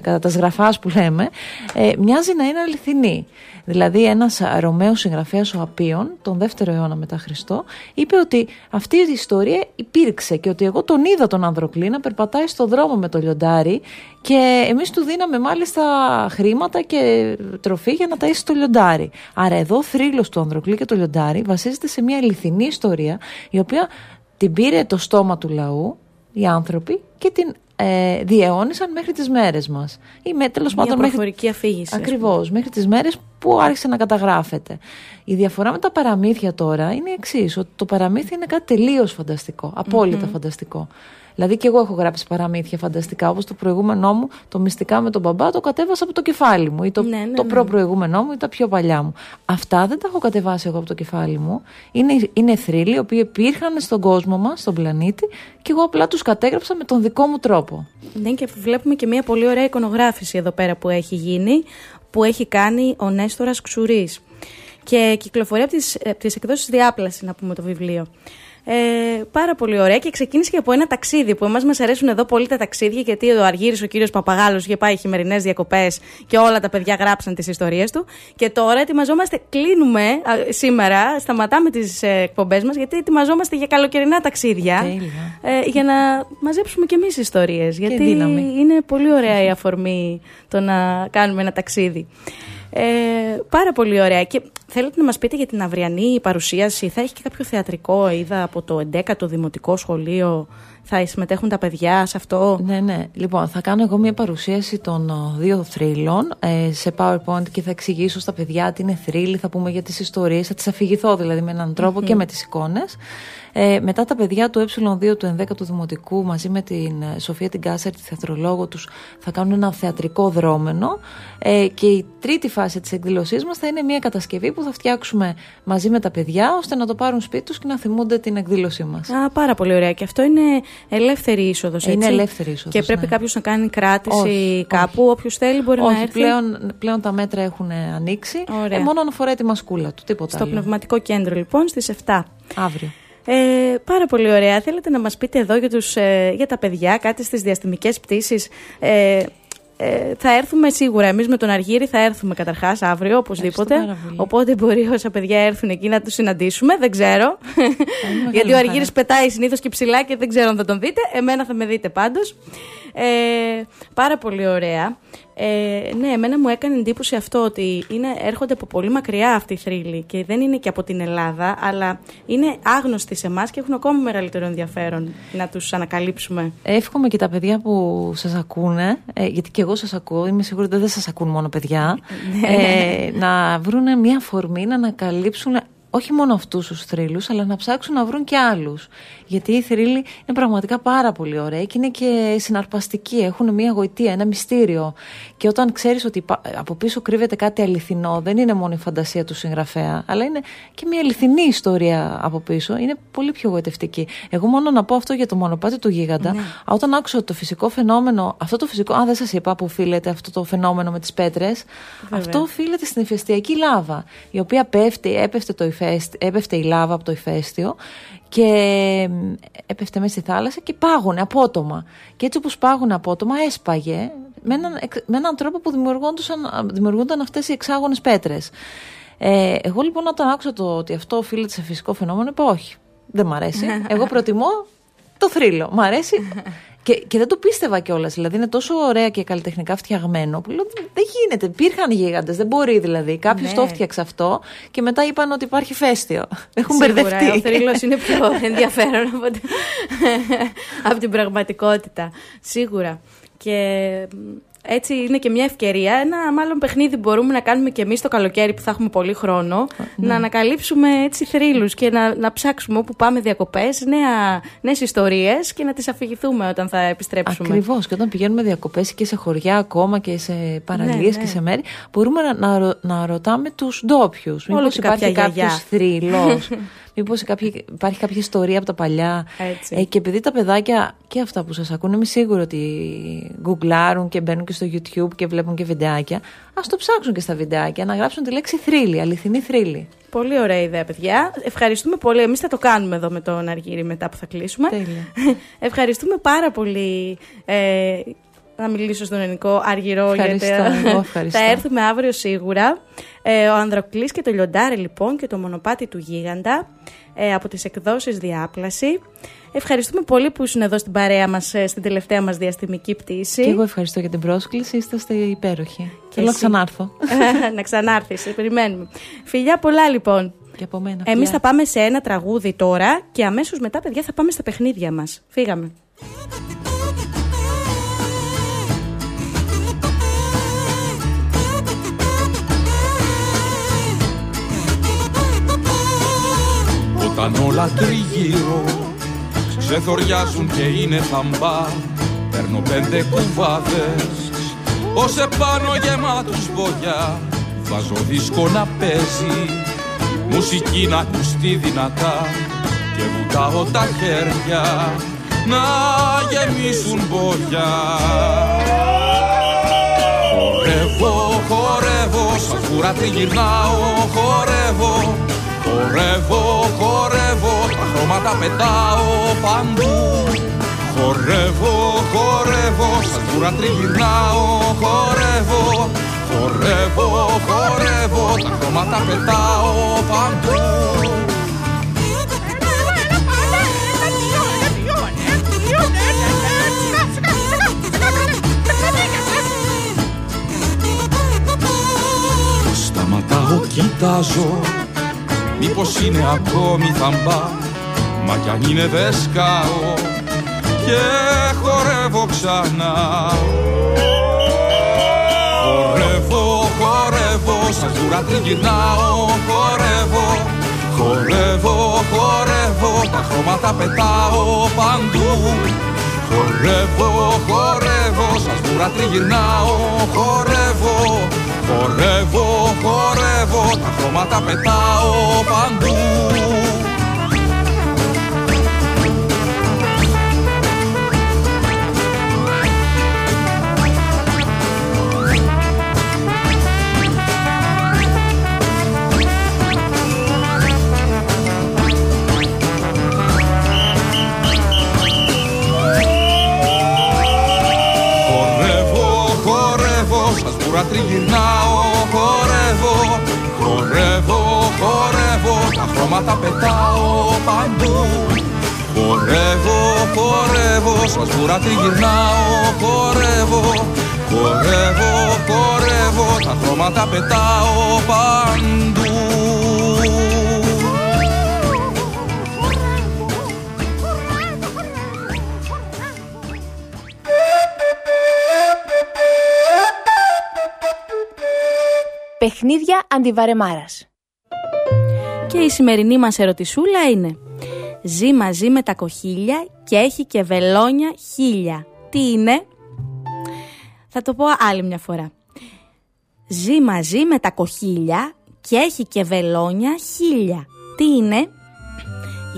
κατά τα σγραφάς που λέμε ε, μοιάζει να είναι αληθινή. Δηλαδή ένας Ρωμαίος συγγραφέας ο Απίων τον δεύτερο αιώνα μετά Χριστό είπε ότι αυτή η ιστορία υπήρξε και ότι εγώ τον είδα τον Ανδροκλή να περπατάει στον δρόμο με το λιοντάρι και εμείς του δίναμε μάλιστα χρήματα και τροφή για να ταΐσει το λιοντάρι. Άρα εδώ ο θρύλος του Ανδροκλή και το Λιοντάρι βασίζεται σε μια αληθινή ιστορία η οποία την πήρε το στόμα του λαού, οι άνθρωποι, και την ε, διαιώνησαν μέχρι τις μέρες μας. Ή με, τέλος πάντων, μια προφορική μέχρι... αφήγηση. Ακριβώς, μέχρι τις μέρες που άρχισε να καταγράφεται. Η διαφορά με τα παραμύθια τώρα είναι η εξής, ότι το παραμύθι είναι κάτι τελείως φανταστικό, απόλυτα mm-hmm. φανταστικό. Δηλαδή και εγώ έχω γράψει παραμύθια φανταστικά, όπως το προηγούμενό μου, το μυστικά με τον μπαμπά, το κατέβασα από το κεφάλι μου, ή το, ναι, ναι, ναι. το προπροηγούμενό μου ή τα πιο παλιά μου. Αυτά δεν τα έχω κατεβάσει εγώ από το κεφάλι μου. Είναι, είναι θρύλοι, οι οποίοι υπήρχαν στον κόσμο μας, στον πλανήτη, και εγώ απλά τους κατέγραψα με τον δικό μου τρόπο. Ναι, και βλέπουμε και μια πολύ ωραία εικονογράφηση εδώ πέρα που έχει γίνει, που έχει κάνει ο Νέστορας Ξουρίς. Και κυκλοφορεί από τις, από τις εκδόσεις Διάπλαση, να πούμε, το βιβλίο. Ε, πάρα πολύ ωραία και ξεκίνησε και από ένα ταξίδι που εμάς μας αρέσουν εδώ πολύ τα ταξίδια, γιατί ο Αργύρης, ο κύριος Παπαγάλος, είχε πάει χειμερινές διακοπές και όλα τα παιδιά γράψαν τις ιστορίες του. Και τώρα ετοιμαζόμαστε, κλείνουμε σήμερα, σταματάμε τις εκπομπές μας, γιατί ετοιμαζόμαστε για καλοκαιρινά ταξίδια. Ε, για να μαζέψουμε κι εμείς ιστορίες. Γιατί είναι πολύ ωραία η αφορμή το να κάνουμε ένα ταξίδι. Ε, πάρα πολύ ωραία. Και θέλετε να μας πείτε για την αυριανή παρουσίαση? Θα έχει και κάποιο θεατρικό, είδα, από το εντέκατο Δημοτικό Σχολείο? Θα συμμετέχουν τα παιδιά σε αυτό? Ναι, ναι. Λοιπόν, θα κάνω εγώ μια παρουσίαση των δύο θρύλων ε, σε PowerPoint και θα εξηγήσω στα παιδιά τι είναι θρύλοι, θα πούμε για τις ιστορίες, θα τις αφηγηθώ δηλαδή με έναν τρόπο mm-hmm. και με τις εικόνες. Ε, μετά τα παιδιά του Ε2 του ενδέκατου Δημοτικού μαζί με την Σοφία Τικάσαρη, τη θεατρολόγο τους, θα κάνουν ένα θεατρικό δρόμενο. Ε, και η τρίτη φάση της εκδήλωσής μας θα είναι μια κατασκευή που θα φτιάξουμε μαζί με τα παιδιά, ώστε να το πάρουν σπίτι τους και να θυμούνται την εκδήλωσή μας. Α, πάρα πολύ ωραία. Και αυτό είναι ελεύθερη είσοδος. Είναι ελεύθερη είσοδος. Και πρέπει ναι. κάποιος να κάνει κράτηση όχι, κάπου. Όχι. Όποιος θέλει μπορεί όχι, να έρθει. Πλέον, πλέον τα μέτρα έχουν ανοίξει. Ε, μόνο να φοράει τη μασκούλα του. Τίποτα στο άλλο. Πνευματικό Κέντρο, λοιπόν, στις επτά. Αύριο. Ε, πάρα πολύ ωραία. Θέλετε να μας πείτε εδώ για, τους, ε, για τα παιδιά κάτι στις διαστημικές πτήσεις? Ε, ε, θα έρθουμε σίγουρα. Εμείς με τον Αργύρη θα έρθουμε καταρχάς αύριο, οπωσδήποτε. Οπότε μπορεί όσα παιδιά έρθουν εκεί να τους συναντήσουμε. Δεν ξέρω. Γιατί ο Αργύρης πετάει συνήθως και ψηλά και δεν ξέρω αν θα τον δείτε. Εμένα θα με δείτε πάντως. Ε, πάρα πολύ ωραία. Ε, ναι, εμένα μου έκανε εντύπωση αυτό ότι είναι, έρχονται από πολύ μακριά αυτοί οι θρύλοι και δεν είναι και από την Ελλάδα, αλλά είναι άγνωστοι σε εμάς και έχουν ακόμα μεγαλύτερο ενδιαφέρον να τους ανακαλύψουμε. Εύχομαι και τα παιδιά που σας ακούνε, ε, γιατί και εγώ σας ακούω, είμαι σίγουρη ότι δεν σας ακούν μόνο παιδιά, ε, να βρουν μια αφορμή να ανακαλύψουν όχι μόνο αυτούς τους θρύλους, αλλά να ψάξουν να βρουν και άλλους. Γιατί οι θρύλοι είναι πραγματικά πάρα πολύ ωραίοι και είναι και συναρπαστικοί. Έχουν μια γοητεία, ένα μυστήριο. Και όταν ξέρεις ότι από πίσω κρύβεται κάτι αληθινό, δεν είναι μόνο η φαντασία του συγγραφέα, αλλά είναι και μια αληθινή ιστορία από πίσω, είναι πολύ πιο γοητευτική. Εγώ μόνο να πω αυτό για το μονοπάτι του Γίγαντα. Ναι. Όταν άκουσα το φυσικό φαινόμενο, αυτό το φυσικό, αν δεν σας είπα που οφείλεται αυτό το φαινόμενο με τις πέτρες, αυτό οφείλεται στην ηφαιστειακή λάβα, η οποία πέφτει, έπεφτε το ηφαίστειο. Έπεφτε η λάβα από το ηφαίστειο και έπεφτε μέσα στη θάλασσα και πάγωνε απότομα. Και έτσι όπως πάγωνε απότομα έσπαγε με έναν, με έναν τρόπο που δημιουργούνταν αυτές οι εξάγωνες πέτρες. Ε, εγώ λοιπόν όταν άκουσα το ότι αυτό οφείλεται σε φυσικό φαινόμενο είπα όχι, δεν μ' αρέσει. Εγώ προτιμώ το θρύλο. Μ' αρέσει Και, και δεν το πίστευα κιόλας. Δηλαδή είναι τόσο ωραία και καλλιτεχνικά φτιαγμένο που λέω, δεν γίνεται. Υπήρχαν γίγαντες, δεν μπορεί δηλαδή. Κάποιος ναι. το φτιάξε αυτό και μετά είπαν ότι υπάρχει φέστιο. Έχουν σίγουρα, μπερδευτεί. Ο θρύλος είναι πιο ενδιαφέρον από, την... από την πραγματικότητα. Σίγουρα. Και έτσι είναι και μια ευκαιρία, ένα μάλλον παιχνίδι μπορούμε να κάνουμε και εμείς το καλοκαίρι που θα έχουμε πολύ χρόνο, mm. να ανακαλύψουμε έτσι θρύλους και να, να ψάξουμε όπου πάμε διακοπές, νέα, νέες ιστορίες και να τις αφηγηθούμε όταν θα επιστρέψουμε. Ακριβώς, και όταν πηγαίνουμε διακοπές και σε χωριά ακόμα και σε παραλίες ναι, και ναι. σε μέρη, μπορούμε να, να, ρω, να ρωτάμε τους ντόπιους. Μήπως υπάρχει κάποιος θρύλος. Μήπως υπάρχει κάποια ιστορία από τα παλιά. Ε, και επειδή τα παιδάκια και αυτά που σας ακούνε, είμαι σίγουρη ότι γκουγκλάρουν και μπαίνουν και στο YouTube και βλέπουν και βιντεάκια, ας το ψάξουν και στα βιντεάκια, να γράψουν τη λέξη θρύλη, αληθινή θρύλη. Πολύ ωραία ιδέα, παιδιά. Ευχαριστούμε πολύ. Εμείς θα το κάνουμε εδώ με τον Αργύρη μετά που θα κλείσουμε. Τέλεια. Ευχαριστούμε πάρα πολύ. Ε, να μιλήσω στον ελληνικό Αργυρώ. Ευχαριστώ, γιατί εγώ, ευχαριστώ. Θα έρθουμε αύριο σίγουρα. Ε, ο Ανδροκλής και το Λιοντάρι λοιπόν και το μονοπάτι του Γίγαντα ε, από τις εκδόσεις Διάπλαση. Ευχαριστούμε πολύ που ήσουν εδώ στην παρέα μας στην τελευταία μας διαστημική πτήση. Και εγώ ευχαριστώ για την πρόσκληση. Είστε υπέροχοι. Θέλω να ξανάρθω. Να ξανάρθεις, περιμένουμε. Φιλιά πολλά λοιπόν. Εμείς θα πάμε σε ένα τραγούδι τώρα και αμέσως μετά, παιδιά, θα πάμε στα παιχνίδια μας. Φύγαμε. Όταν όλα τριγύρω ξεθοριάζουν και είναι θαμπά, παίρνω πέντε κουβάδες ως επάνω γεμάτους βογιά. Βάζω δίσκο να παίζει, μουσική να ακουστεί δυνατά και βουτάω τα χέρια να γεμίσουν βογιά. Χορεύω, χορεύω, σαν φουρά τριγυρνάω, χορεύω. Χορεύω, χορεύω, τα χρώματα πετάω παντού. Χορεύω, χορεύω, σαν φούρα τριγυρνάω, χορεύω. Χορεύω, χορεύω, τα χρώματα πετάω παντού. Σταματάω, κοιτάζω, μήπως είναι ακόμη θαμπά, μα κι αν είναι δε σκάω και χορεύω ξανά. Χορεύω, χορεύω, σαν φουρά τριγυρνάω, χορεύω. Χορεύω, χορεύω, τα χρώματα πετάω παντού. Χορεύω, χορεύω, σαν φουρά τριγυρνάω, χορεύω. Χορεύω, χορεύω, τα χρώματα πετάω παντού. Σαν φουρά τριγυρνάω, χορεύω. Χορεύω, χορεύω, τα χρώματα πετάω παντού. Χορεύω, χορεύω, σαν φουρά τριγυρνάω, χορεύω. Χορεύω, χορεύω, τα χρώματα πετάω παντού. Παιχνίδια αντιβαρεμάρας. Και η σημερινή μας ερωτησούλα είναι: ζει μαζί με τα κοχύλια και έχει και βελόνια χίλια. Τι είναι? Θα το πω άλλη μια φορά. Ζει μαζί με τα κοχύλια και έχει και βελόνια χίλια. Τι είναι?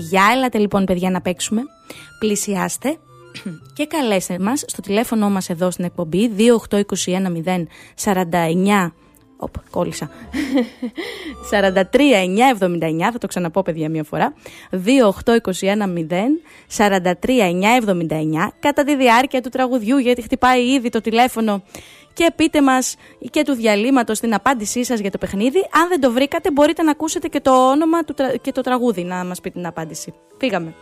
Για έλατε λοιπόν, παιδιά, να παίξουμε. Πλησιάστε και καλέστε μας στο τηλέφωνο μας εδώ στην εκπομπή δύο οκτώ δύο ένα μηδέν τέσσερα εννιά. Οπ, κόλλησα. σαράντα τρία εννιακόσια εβδομήντα εννιά, θα το ξαναπώ, παιδιά, μία φορά. δύο οκτώ δύο ένα μηδέν τέσσερα τρία εννιά εβδομήντα εννιά, κατά τη διάρκεια του τραγουδιού, γιατί χτυπάει ήδη το τηλέφωνο. Και πείτε μας και του διαλύματος την απάντησή σας για το παιχνίδι. Αν δεν το βρήκατε, μπορείτε να ακούσετε και το όνομα του τρα... και το τραγούδι να μας πει την απάντηση. Φύγαμε.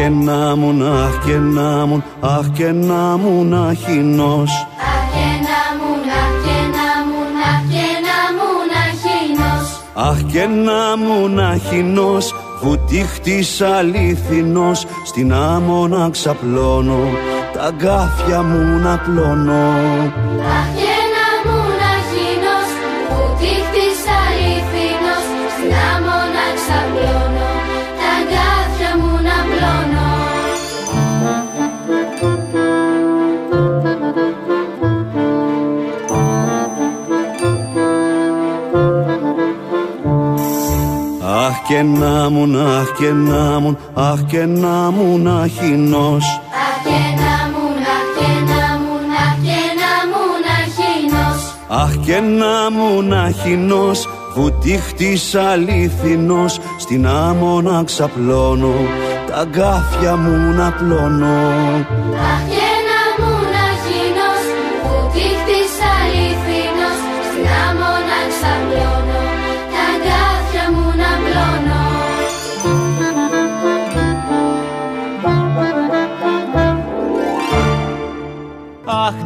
και να μουν, αχ και να μουν, αχ και να μουν αχινός. Αχ και να μουν, αχ και να μουν, αχ και να μουν αχινός. Αχ και να μουν αχινός, βουτύχτης αλήθινος, στην άμμο να ξαπλώνω, τα αγκάθια μου να πλώνω. Αχ και να μουν, αχ και να μουν, αχ και να μουν αχινός. Αχ και να μουν, αχ και να μουν, αχ και να μουν αχινός. Αχ και να μουν αχινός, βουτύχτης αλήθινος, στην άμμο να ξαπλώνω, τα αγκάθια μου να πλώνω. Αχ και να μουν αχινός, βουτύχτης αλήθινος, στην άμμο να ξαπλώνω.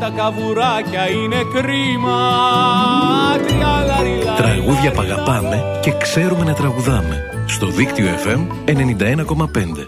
Τα καβουράκια είναι κρίμα. Τραγούδια παγαπάμε και ξέρουμε να τραγουδάμε. Στο δίκτυο εφ εμ ενενήντα ένα κόμμα πέντε.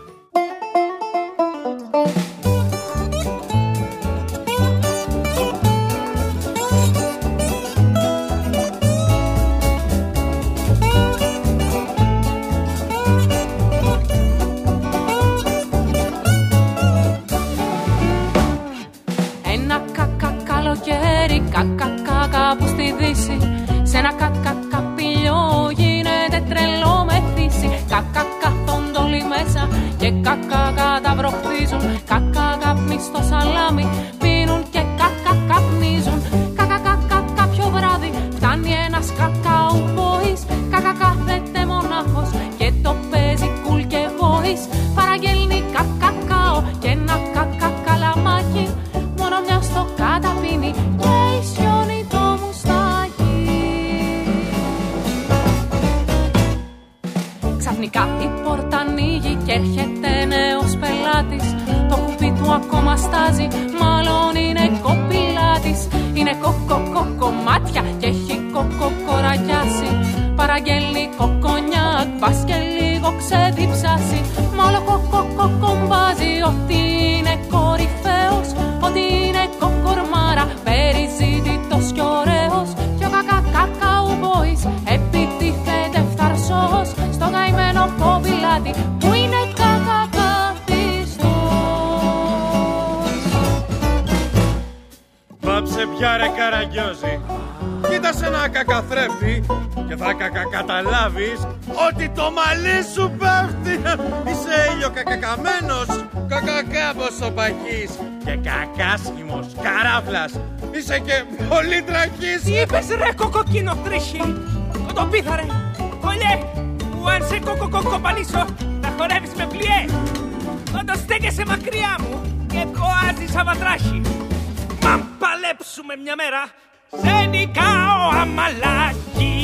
Είσαι και πολύ τραχής. Τι είπες ρε κοκοκίνο τρίχη, κοτοπίθαρε, κολλιέ, που αν σε κοκοκοκοπανίσω θα χορεύεις με πλιέ. Όταν στέκεσαι μακριά μου και κοάζεις αβατράχη, μα παλέψουμε μια μέρα, σε νικάω αμαλάκι.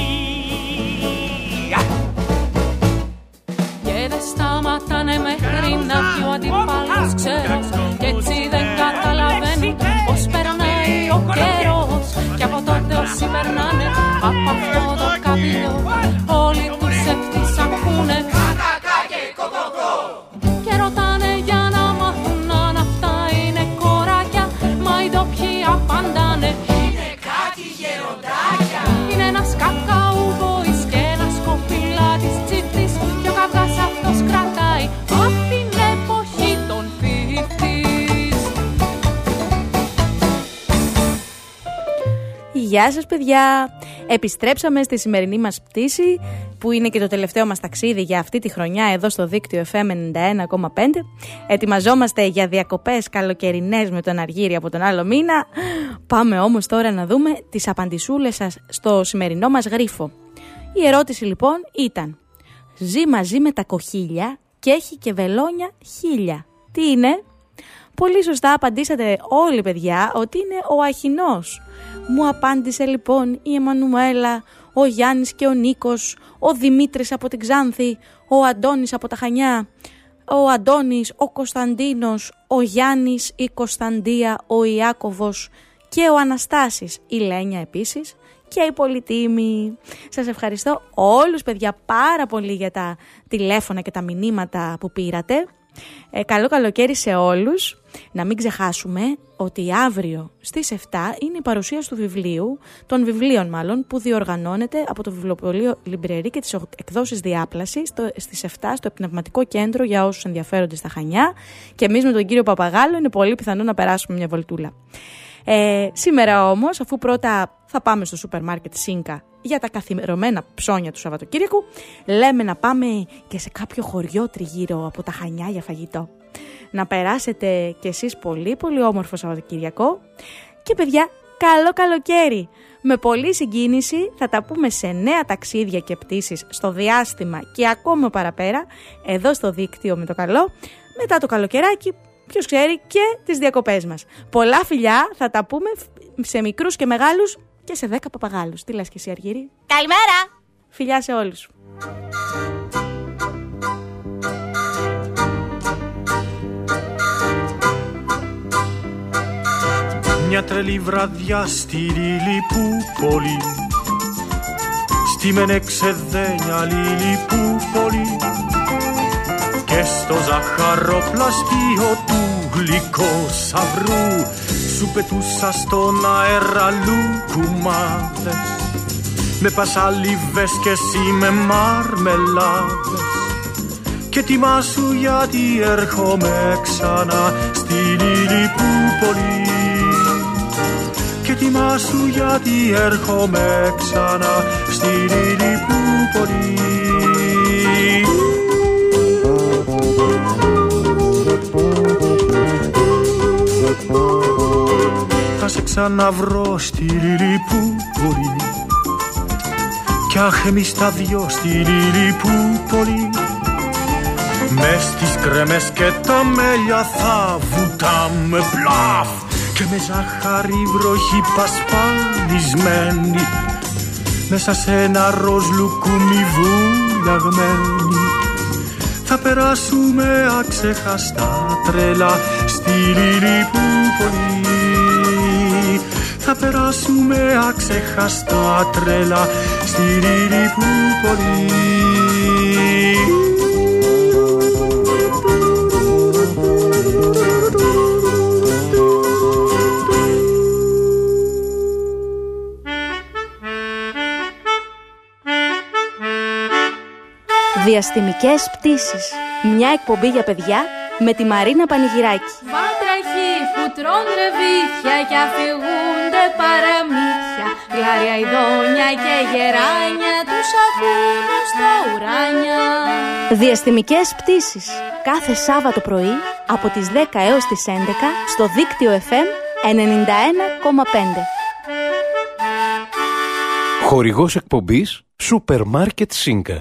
Και δεν σταματάνε μέχρι να πιω αντιπάλους ξερός, κι έτσι δεν καταλαβαίνουν πως περνάει ο καιρός. Κι από τότε όσοι περνάνε από αυτό το καμπινό, όλοι τους ευθύς ακούνε κατακάκι κοκοκό. Και ρωτάνε για να μάθουν αν αυτά είναι κοράκια, μα οι ντόπιοι απαντάνε είναι κάτι γεροντάκια. Είναι ένας κακαουμπόης και ένας κοπηλάτης τσιφτής, κι ο καβγάς αυτός κρατάει απ' την εποχή των φίφτης. Γεια σας παιδιά! Επιστρέψαμε στη σημερινή μας πτήση, που είναι και το τελευταίο μας ταξίδι για αυτή τη χρονιά εδώ στο δίκτυο εφ εμ ενενήντα ένα κόμμα πέντε. Ετοιμαζόμαστε για διακοπές καλοκαιρινές με τον Αργύρη από τον άλλο μήνα. Πάμε όμως τώρα να δούμε τις απαντησούλες σας στο σημερινό μας γρίφο. Η ερώτηση λοιπόν ήταν: ζει μαζί με τα κοχύλια και έχει και βελόνια χίλια. Τι είναι? Πολύ σωστά απαντήσατε όλοι παιδιά ότι είναι ο αχινός. Μου απάντησε λοιπόν η Εμμανουέλα, ο Γιάννης και ο Νίκος, ο Δημήτρης από την Ξάνθη, ο Αντώνης από τα Χανιά. ο Αντώνης, ο Κωνσταντίνος, ο Γιάννης, η Κωνσταντία, ο Ιάκωβος και ο Αναστάσης, η Λένια επίσης και η Πολυτίμη. Σας ευχαριστώ όλους, παιδιά, πάρα πολύ για τα τηλέφωνα και τα μηνύματα που πήρατε. Ε, καλό καλοκαίρι σε όλους. Να μην ξεχάσουμε ότι αύριο στις επτά είναι η παρουσίαση του βιβλίου, των βιβλίων μάλλον, που διοργανώνεται από το βιβλιοπωλείο Λιμπρερί και τις εκδόσεις Διάπλαση στο, στις επτά στο Πνευματικό Κέντρο για όσους ενδιαφέρονται στα Χανιά. Και εμείς με τον κύριο Παπαγάλο είναι πολύ πιθανό να περάσουμε μια βολτούλα. Ε, σήμερα όμως, αφού πρώτα θα πάμε στο σούπερ μάρκετ ΣΥΝΚΑ για τα καθημερωμένα ψώνια του Σαββατοκύριακου, λέμε να πάμε και σε κάποιο χωριό τριγύρω από τα Χανιά για φαγητό. Να περάσετε κι εσείς πολύ πολύ όμορφο Σαββατοκύριακο. Και παιδιά, καλό καλοκαίρι! Με πολλή συγκίνηση θα τα πούμε σε νέα ταξίδια και πτήσεις στο διάστημα και ακόμα παραπέρα, εδώ στο δίκτυο με το καλό, μετά το καλοκαιράκι, ποιος ξέρει, και τις διακοπές μας. Πολλά φιλιά, θα τα πούμε σε μικρούς και μεγάλους και σε δέκα παπαγάλους. Τι λες και εσύ, Αργύρη? Καλημέρα! Φιλιά σε όλους! Μια τρελή βραδιά στη Λιλιπούπολη, στη Μενεξεδένια Λιλιπούπολη, και στο ζαχαροπλαστείο του γλυκόσαυρου σου πετούσα στον αέρα λουκουμάδες, με πασαλίβες και εσύ με μαρμελάδες, και τιμά σου γιατί έρχομαι ξανά στη Λιλιπούπολη, και τιμά σου γιατί έρχομαι ξανά στη Λιλιπούπολη. Θα σε ξαναβρω στη Λιλιπούπολη, κι αχ εμείς τα δυο στη Λιλιπούπολη, μες στις κρέμες και τα μέλια θα βουτάμε πλαφ, και με ζάχαρη βροχή πασπαλισμένη, μέσα σε ένα ροζ λουκούμι βουλιαγμένη, θα περάσουμε αξέχαστα τρελά στη Λιλιπούπολη. Θα περάσουμε αξέχαστα τρελά στη Λιλιπούπολη. Διαστημικές πτήσεις. Μια εκπομπή για παιδιά με τη Μαρίνα Πανηγυράκη. Βάτραχοι που τρώνε βύθια και αφηγούνται παραμύθια, γλάρια ειδόνια και γεράνια τους αφήνουν στα ουράνια. Διαστημικές πτήσεις. Κάθε Σάββατο πρωί από τις δέκα έως τις έντεκα στο δίκτυο εφ εμ ενενήντα ένα κόμμα πέντε. Χορηγός εκπομπής Σούπερ Μάρκετ ΣΥΝΚΑ.